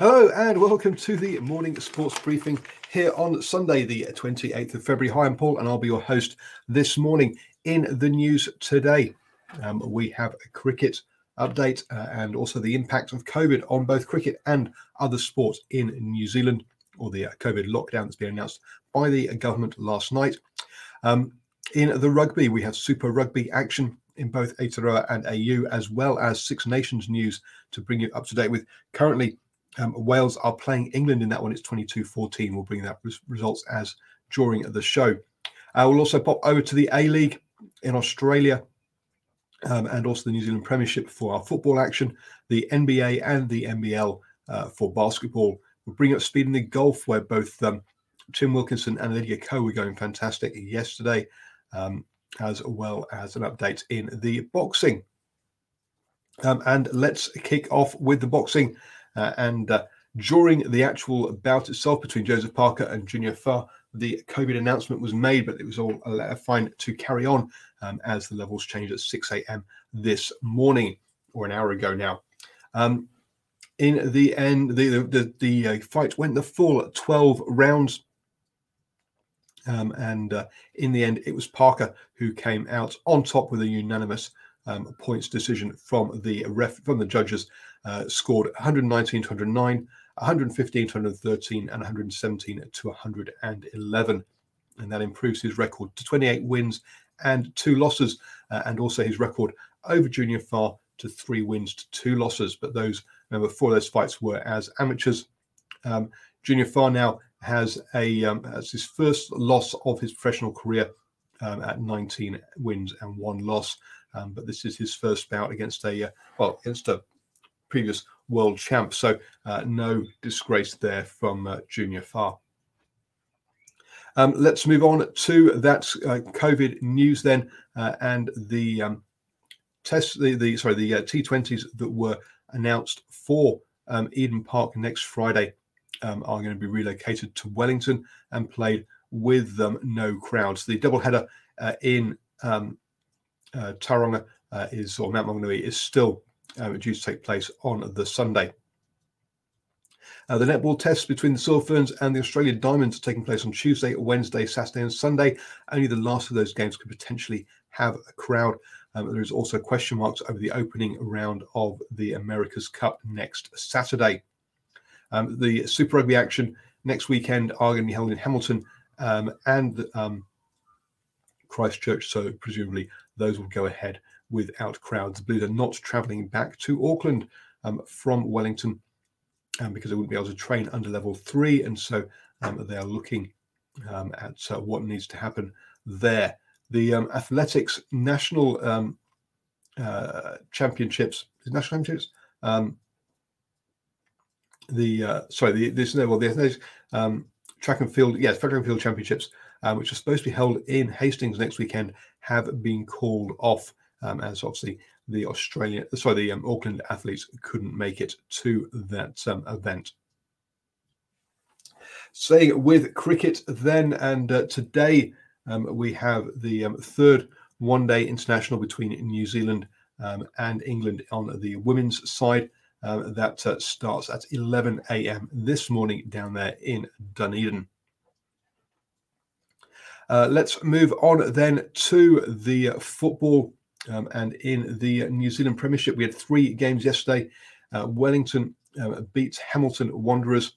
Hello and welcome to the morning sports briefing here on Sunday, the 28th of February. Hi, I'm Paul and I'll be your host this morning. In the news today, we have a cricket update and also the impact of COVID on both cricket and other sports in New Zealand, or the COVID lockdown that's been announced by the government last night. In the rugby, we have Super Rugby action in both Aotearoa and AU, as well as Six Nations news to bring you up to date with. Currently, Wales are playing England in that one. It's 22-14. We'll bring that results as during the show. I will also pop over to the A-League in Australia and also the New Zealand Premiership for our football action, the NBA and the NBL for basketball. We'll bring up speed in the golf, where both Tim Wilkinson and Lydia Ko were going fantastic yesterday, as well as an update in the boxing. And let's kick off with the boxing. And during the actual bout itself between Joseph Parker and Junior Fa, the COVID announcement was made, but it was all fine to carry on as the levels changed at 6 a.m. this morning, or an hour ago now. In the end, the fight went the full 12 rounds. And in the end, it was Parker who came out on top with a unanimous points decision from the judges. Scored 119 to 109, 115 to 113, and 117 to 111. And that improves his record to 28 wins and 2 losses, and also his record over Junior Fa to 3 wins to 2 losses. But those, remember, 4 of those fights were as amateurs. Junior Fa now has has his first loss of his professional career at 19 wins and 1 loss. But this is his first bout against a previous world champ, so no disgrace there from Junior Fa. Let's move on to that COVID news then, and the T20s that were announced for Eden Park next Friday are going to be relocated to Wellington and played with no crowds. The doubleheader in Tauranga or Mount Maunganui is still due to take place on the Sunday. The netball tests between the Silver Ferns and the Australian Diamonds are taking place on Tuesday, Wednesday, Saturday and Sunday. Only the last of those games could potentially have a crowd. There is also question marks over the opening round of the America's Cup next Saturday. The Super Rugby action next weekend are going to be held in Hamilton and Christchurch, so presumably those will go ahead without crowds. The Blues are not travelling back to Auckland from Wellington because they wouldn't be able to train under level 3, and so they are looking at what needs to happen there. The athletics national championships. The athletics track and field, track and field championships, which are supposed to be held in Hastings next weekend, have been called off. As obviously the Auckland athletes couldn't make it to that event. Stay with cricket then, and today we have the third one-day international between New Zealand and England on the women's side. That starts at 11 a.m. this morning down there in Dunedin. Let's move on then to the football. And in the New Zealand Premiership, we had three games yesterday. Wellington beat Hamilton Wanderers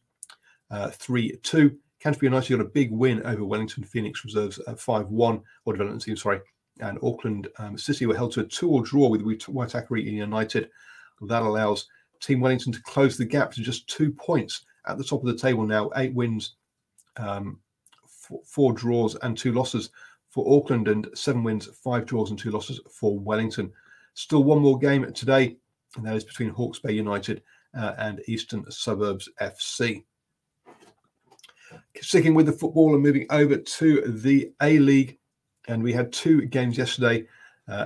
3-2. Canterbury United got a big win over Wellington Phoenix Reserves 5-1, or development team, sorry. And Auckland City were held to a 2-2 draw with Waitakere United. That allows Team Wellington to close the gap to just 2 points at the top of the table now. 8 wins, 4 draws and 2 losses for Auckland, and 7 wins, 5 draws and 2 losses for Wellington. Still one more game today, and that is between Hawke's Bay United and Eastern Suburbs FC. Sticking with the football and moving over to the A-League, and we had 2 games yesterday.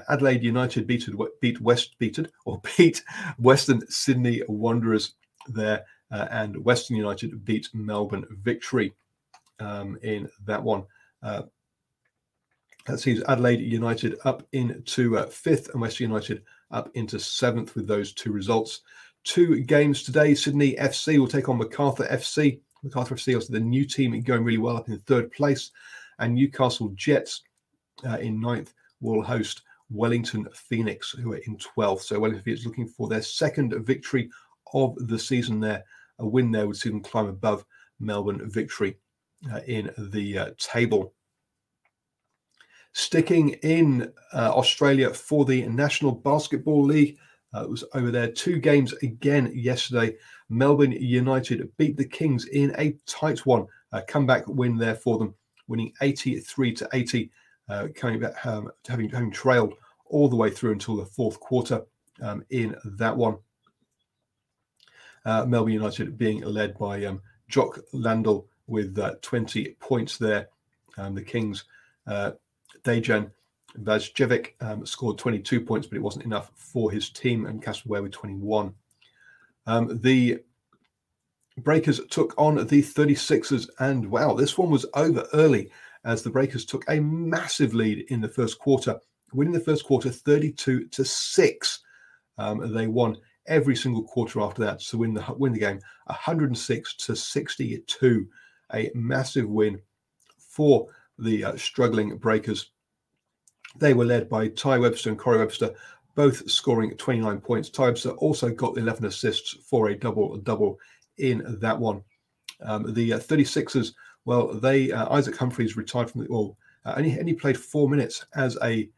Adelaide United beat Western Sydney Wanderers there, and Western United beat Melbourne Victory in that one. That sees Adelaide United up into 5th and Western United up into 7th with those 2 results. 2 games today. Sydney FC will take on MacArthur FC. MacArthur FC, also the new team, going really well up in 3rd place. And Newcastle Jets in 9th will host Wellington Phoenix, who are in 12th. So Wellington Phoenix looking for their 2nd victory of the season there. A win there would see them climb above Melbourne Victory in the table. Sticking in Australia for the National Basketball League. It was over there. 2 games again yesterday. Melbourne United beat the Kings in a tight one. A comeback win there for them, winning 83-80, coming back, having trailed all the way through until the 4th quarter in that one. Melbourne United being led by Jock Landell with 20 points there. The Kings, Dejan Vazjevic scored 22 points, but it wasn't enough for his team, and Casper Ware with 21. The Breakers took on the 36ers, and wow, this one was over early as the Breakers took a massive lead in the 1st quarter, winning the 1st quarter 32-6. They won every single quarter after that to win the game 106-62, a massive win for the struggling Breakers. They were led by Ty Webster and Corey Webster, both scoring 29 points. Ty Webster also got 11 assists for a double-double in that one. The 36ers, well, they Isaac Humphries retired from the all, and he played 4 minutes as a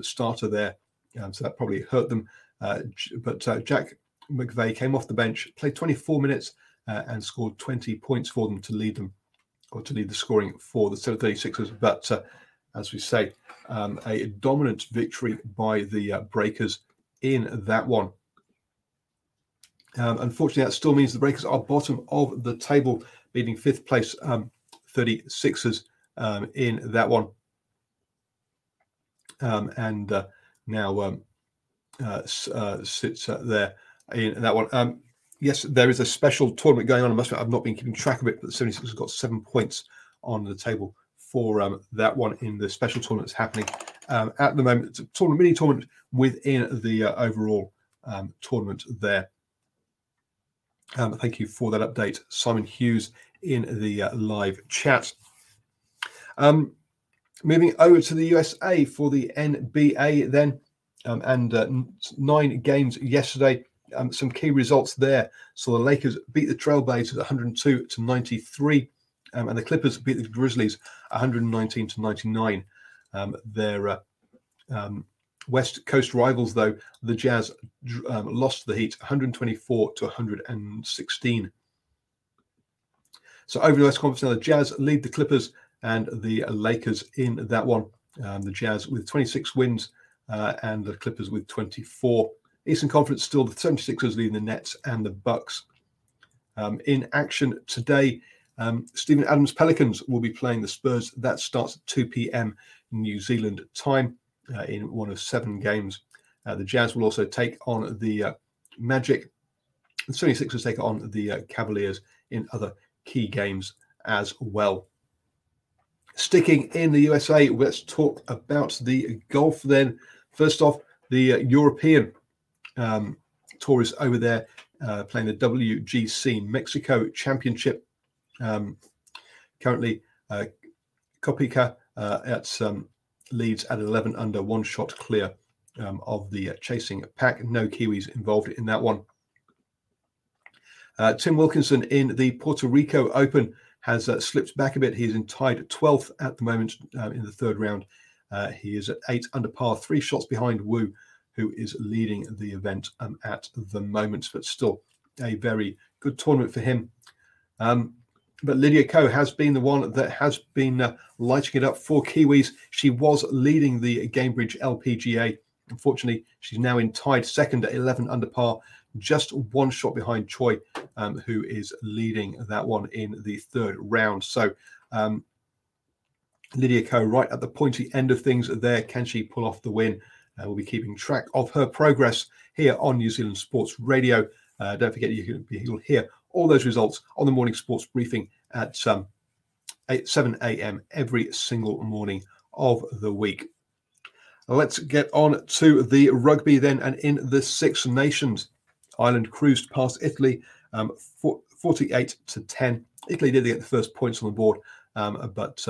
starter there, so that probably hurt them. But Jack McVeigh came off the bench, played 24 minutes, and scored 20 points for them to lead them, or to lead the scoring for the 36ers. But as we say, a dominant victory by the Breakers in that one. Unfortunately, that still means the Breakers are bottom of the table, beating 5th place 36ers in that one. And now sits there in that one. Yes, there is a special tournament going on. I've not been keeping track of it, but the 76ers have got 7 points on the table for that one in the special tournament that's happening at the moment. It's a mini tournament within the overall tournament there. Thank you for that update, Simon Hughes, in the live chat. Moving over to the USA for the NBA then, and 9 games yesterday. Some key results there. So the Lakers beat the Trailblazers 102-93, and the Clippers beat the Grizzlies 119-99. Their West Coast rivals, though, the Jazz lost the Heat 124-116. So over in the West Conference now, the Jazz lead the Clippers and the Lakers in that one. The Jazz with 26 wins and the Clippers with 24. Eastern Conference still the 76ers leading the Nets and the Bucks. In action today, Stephen Adams' Pelicans will be playing the Spurs. That starts at 2 p.m. New Zealand time in one of 7 games. The Jazz will also take on the Magic. The 76ers take on the Cavaliers in other key games as well. Sticking in the USA, let's talk about the golf then. First off, the European tour is over there, playing the WGC Mexico Championship. Currently, Kopika at leads at 11 under, one shot clear of the chasing pack. No Kiwis involved in that one. Tim Wilkinson in the Puerto Rico Open has slipped back a bit. He's in tied 12th at the moment in the third round. He is at 8 under par, 3 shots behind Wu, who is leading the event at the moment, but still a very good tournament for him. But Lydia Ko has been the one that has been lighting it up for Kiwis. She was leading the Gamebridge LPGA. Unfortunately, she's now in tied second at 11 under par, just one shot behind Choi, who is leading that one in the third round. So Lydia Ko right at the pointy end of things there. Can she pull off the win? We'll be keeping track of her progress here on New Zealand Sports Radio. Don't forget, you'll hear all those results on the morning sports briefing at 7 a.m. every single morning of the week. Let's get on to the rugby then. And in the Six Nations, Ireland cruised past Italy 48-10. Italy did get the first points on the board, but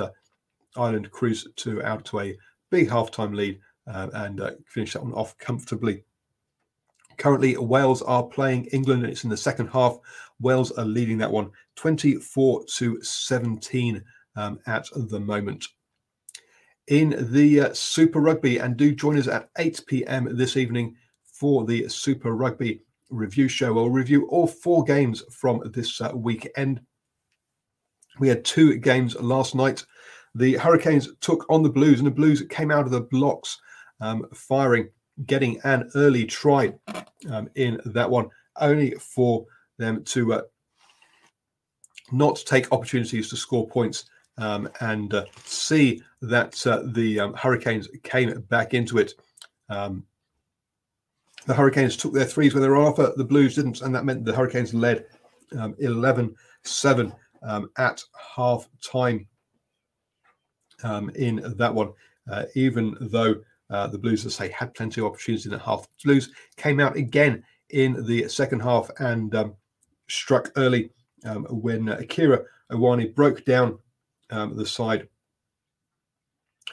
Ireland cruised out to a big halftime lead and finished that one off comfortably. Currently, Wales are playing England, and it's in the second half. Wales are leading that one 24-17 at the moment. In the Super Rugby, and do join us at 8 p.m. this evening for the Super Rugby review show. We'll review all 4 games from this weekend. We had 2 games last night. The Hurricanes took on the Blues, and the Blues came out of the blocks firing, getting an early try in that one, only for them to not take opportunities to score points and see that the Hurricanes came back into it. The Hurricanes took their threes when they were on offer. The Blues didn't, and that meant the Hurricanes led 11-7 at half time in that one, even though the Blues, as I say, had plenty of opportunities in the half. The Blues came out again in the second half and struck early when Akira Iwani broke down the side.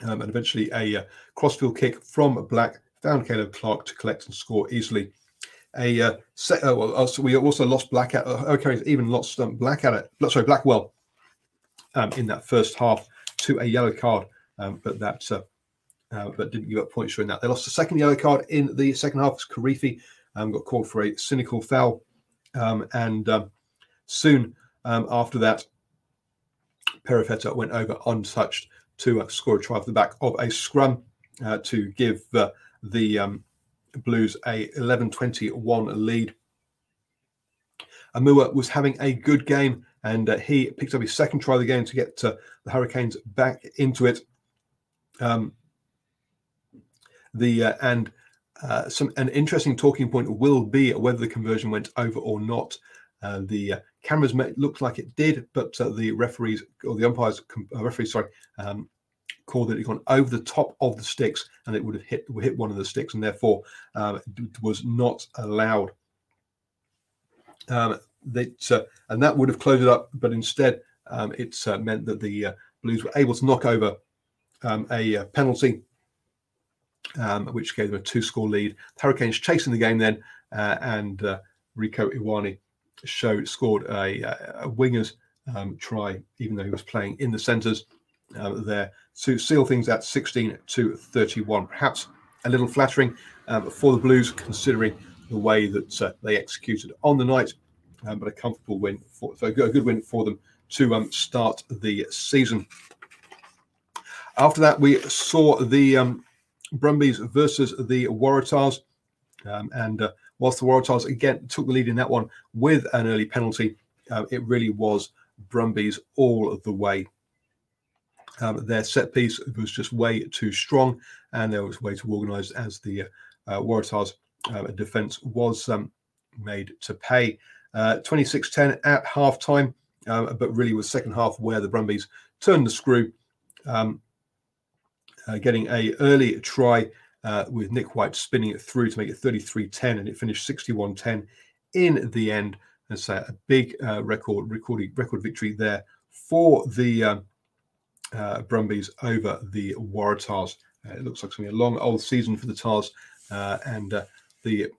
And eventually a crossfield kick from Black found Caleb Clark to collect and score easily. We also lost Blackadder. Hurricanes even lost Blackwell in that first half to a yellow card, but that's... but didn't give up points during that. They lost the second yellow card in the second half. Karifi got called for a cynical foul. And soon after that, Perifetta went over untouched to score a try off the back of a scrum to give the Blues a 11-21 lead. Amua was having a good game, and he picked up his second try of the game to get the Hurricanes back into it. An interesting talking point will be whether the conversion went over or not. The cameras looked like it did, but the referees or the umpires, called that it had gone over the top of the sticks, and it would have hit one of the sticks, and therefore was not allowed. And that would have closed it up, but instead it's meant that the Blues were able to knock over a penalty, which gave them a 2-score lead. The Hurricanes chasing the game then, and Rieko Iwani scored a winger's try, even though he was playing in the centres there, to seal things at 16-31. Perhaps a little flattering for the Blues, considering the way that they executed on the night, but a comfortable win, a good win for them to start the season. After that, we saw the... Brumbies versus the Waratahs, and whilst the Waratahs again took the lead in that one with an early penalty, it really was Brumbies all the way. Their set piece was just way too strong, and they were way too organised, as the Waratahs defence was made to pay. 26-10 at half time. but really was second half where the Brumbies turned the screw, getting a early try with Nick White spinning it through to make it 33-10, and it finished 61-10 in the end. And so a big record victory there for the Brumbies over the Waratahs. It looks like it's going to be a long old season for the Tars, and the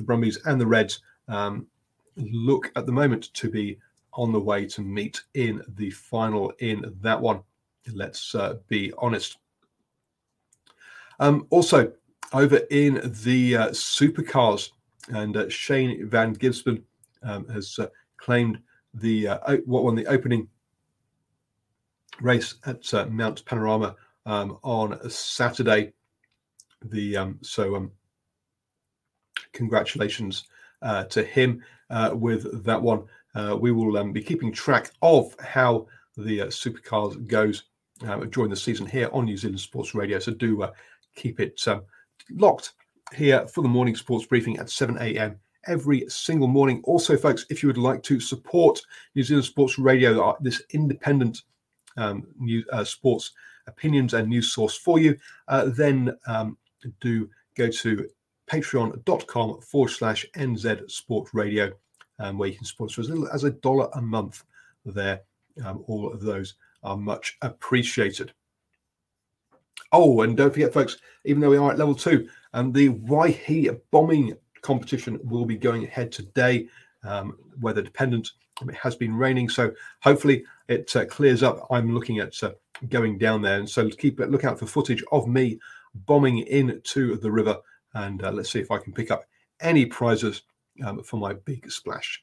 Brumbies and the Reds look at the moment to be on the way to meet in the final in that one. Let's be honest. Also, over in the supercars, and Shane Van Gisbergen has claimed won the opening race at Mount Panorama on a Saturday. Congratulations to him with that one. We will be keeping track of how the supercars goes during the season here on New Zealand Sports Radio. So do keep it locked here for the morning sports briefing at 7 a.m. every single morning. Also, folks, if you would like to support New Zealand Sports Radio, this independent new sports opinions and news source for you, then do go to patreon.com/NZ Sport Radio, where you can support us for as little as $1 a month there. All of those are much appreciated. Oh, and don't forget, folks, even though we are at level 2, the Waihi bombing competition will be going ahead today, weather dependent. It has been raining, so hopefully it clears up. I'm looking at going down there, and so look out for footage of me bombing into the river, and let's see if I can pick up any prizes for my big splash.